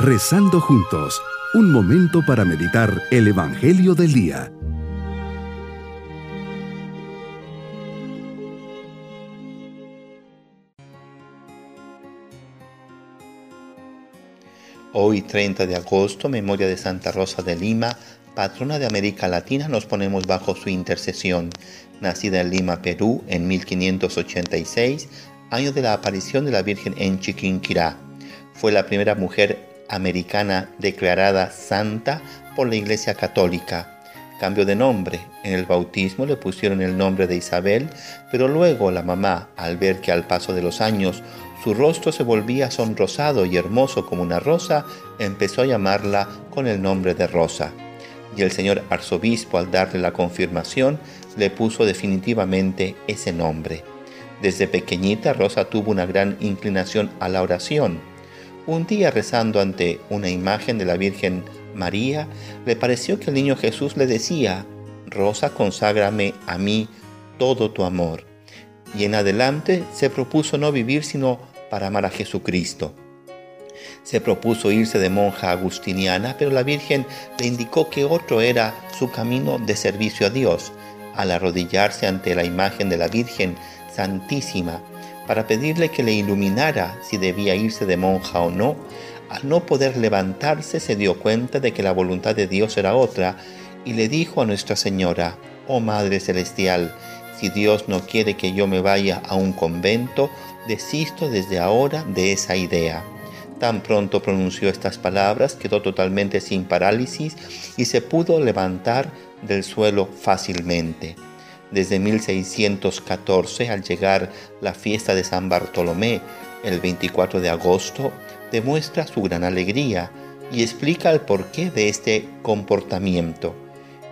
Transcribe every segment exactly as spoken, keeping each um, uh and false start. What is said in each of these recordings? Rezando juntos, un momento para meditar el Evangelio del día. Hoy, treinta de agosto, memoria de Santa Rosa de Lima, patrona de América Latina, nos ponemos bajo su intercesión. Nacida en Lima, Perú, en mil quinientos ochenta y seis, año de la aparición de la Virgen en Chiquinquirá. Fue la primera mujer americana declarada santa por la Iglesia Católica. Cambió de nombre. En el bautismo le pusieron el nombre de Isabel, pero luego la mamá, al ver que al paso de los años su rostro se volvía sonrosado y hermoso como una rosa, empezó a llamarla con el nombre de Rosa. Y el señor arzobispo, al darle la confirmación, le puso definitivamente ese nombre. Desde pequeñita, Rosa tuvo una gran inclinación a la oración. Un día, rezando ante una imagen de la Virgen María, le pareció que el niño Jesús le decía: «Rosa, conságrame a mí todo tu amor». Y en adelante se propuso no vivir sino para amar a Jesucristo. Se propuso irse de monja agustiniana, pero la Virgen le indicó que otro era su camino de servicio a Dios. Al arrodillarse ante la imagen de la Virgen Santísima para pedirle que le iluminara si debía irse de monja o no, al no poder levantarse se dio cuenta de que la voluntad de Dios era otra y le dijo a Nuestra Señora: «Oh Madre Celestial, si Dios no quiere que yo me vaya a un convento, desisto desde ahora de esa idea». Tan pronto pronunció estas palabras, quedó totalmente sin parálisis y se pudo levantar del suelo fácilmente. Desde mil seiscientos catorce, al llegar la fiesta de San Bartolomé, el veinticuatro de agosto, demuestra su gran alegría y explica el porqué de este comportamiento.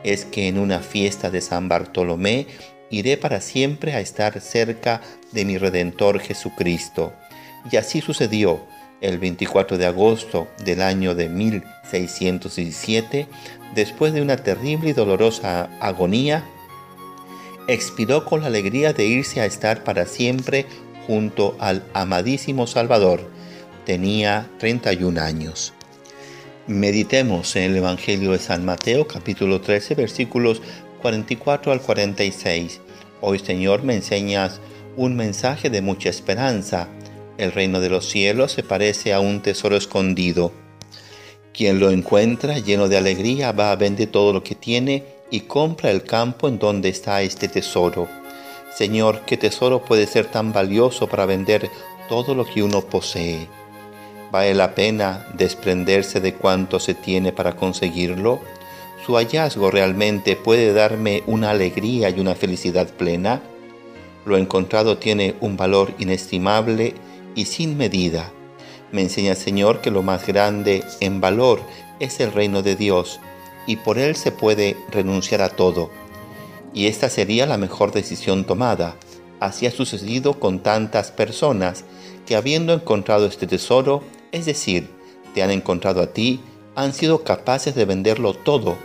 Es que en una fiesta de San Bartolomé iré para siempre a estar cerca de mi Redentor Jesucristo. Y así sucedió. El veinticuatro de agosto del año de mil seiscientos diecisiete, después de una terrible y dolorosa agonía, expiró con la alegría de irse a estar para siempre junto al amadísimo Salvador. Tenía treinta y un años. Meditemos en el Evangelio de San Mateo, capítulo trece, versículos cuarenta y cuatro al cuarenta y seis. Hoy, Señor, me enseñas un mensaje de mucha esperanza. El reino de los cielos se parece a un tesoro escondido. Quien lo encuentra, lleno de alegría, va a vender todo lo que tiene y compra el campo en donde está este tesoro. Señor, ¿qué tesoro puede ser tan valioso para vender todo lo que uno posee? ¿Vale la pena desprenderse de cuanto se tiene para conseguirlo? ¿Su hallazgo realmente puede darme una alegría y una felicidad plena? Lo encontrado tiene un valor inestimable y sin medida. Me enseña, Señor, que lo más grande en valor es el reino de Dios, y por él se puede renunciar a todo. Y esta sería la mejor decisión tomada. Así ha sucedido con tantas personas que, habiendo encontrado este tesoro, es decir, te han encontrado a ti, han sido capaces de venderlo todo.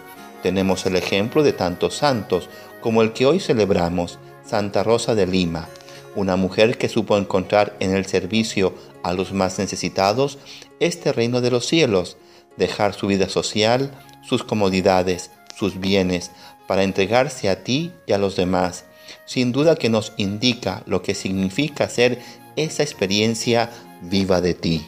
Tenemos el ejemplo de tantos santos, como el que hoy celebramos, Santa Rosa de Lima, una mujer que supo encontrar en el servicio a los más necesitados este reino de los cielos, dejar su vida social, sus comodidades, sus bienes, para entregarse a ti y a los demás. Sin duda que nos indica lo que significa ser esa experiencia viva de ti.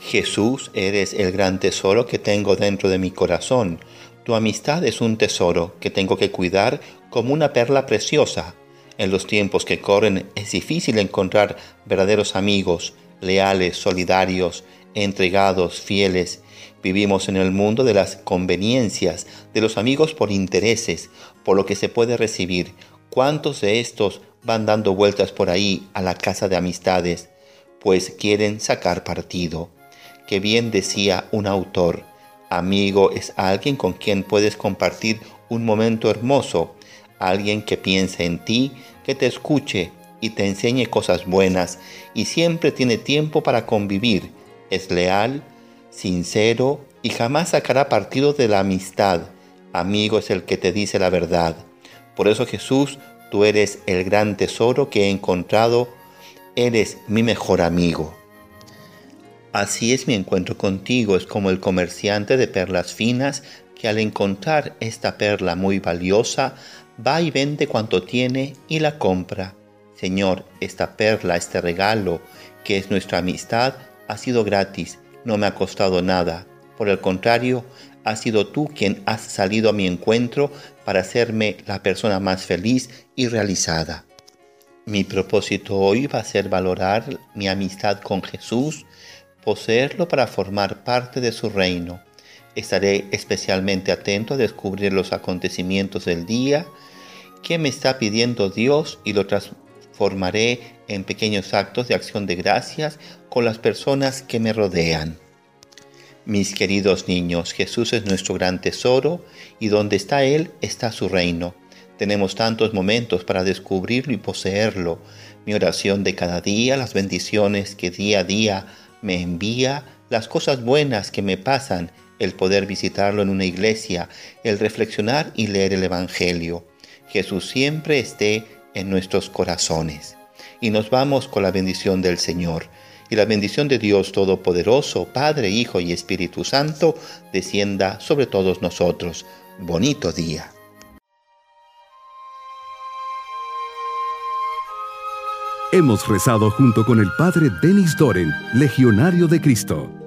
Jesús, eres el gran tesoro que tengo dentro de mi corazón. Tu amistad es un tesoro que tengo que cuidar como una perla preciosa. En los tiempos que corren es difícil encontrar verdaderos amigos, leales, solidarios, entregados, fieles. Vivimos en el mundo de las conveniencias, de los amigos por intereses, por lo que se puede recibir. ¿Cuántos de estos van dando vueltas por ahí a la casa de amistades? Pues quieren sacar partido. Qué bien decía un autor: amigo es alguien con quien puedes compartir un momento hermoso, alguien que piense en ti, que te escuche y te enseñe cosas buenas y siempre tiene tiempo para convivir, es leal, sincero y jamás sacará partido de la amistad. Amigo es el que te dice la verdad. Por eso, Jesús, tú eres el gran tesoro que he encontrado, eres mi mejor amigo. Así es mi encuentro contigo, es como el comerciante de perlas finas que al encontrar esta perla muy valiosa, va y vende cuanto tiene y la compra. Señor, esta perla, este regalo, que es nuestra amistad, ha sido gratis, no me ha costado nada. Por el contrario, has sido tú quien has salido a mi encuentro para hacerme la persona más feliz y realizada. Mi propósito hoy va a ser valorar mi amistad con Jesús, poseerlo para formar parte de su reino. Estaré especialmente atento a descubrir los acontecimientos del día, qué me está pidiendo Dios, y lo transformaré en pequeños actos de acción de gracias con las personas que me rodean. Mis queridos niños, Jesús es nuestro gran tesoro y donde está Él está su reino. Tenemos tantos momentos para descubrirlo y poseerlo. Mi oración de cada día, las bendiciones que día a día me envía, las cosas buenas que me pasan, el poder visitarlo en una iglesia, el reflexionar y leer el Evangelio. Jesús siempre esté en nuestros corazones. Y nos vamos con la bendición del Señor. Y la bendición de Dios Todopoderoso, Padre, Hijo y Espíritu Santo, descienda sobre todos nosotros. Bonito día. Hemos rezado junto con el Padre Denis Doren, Legionario de Cristo.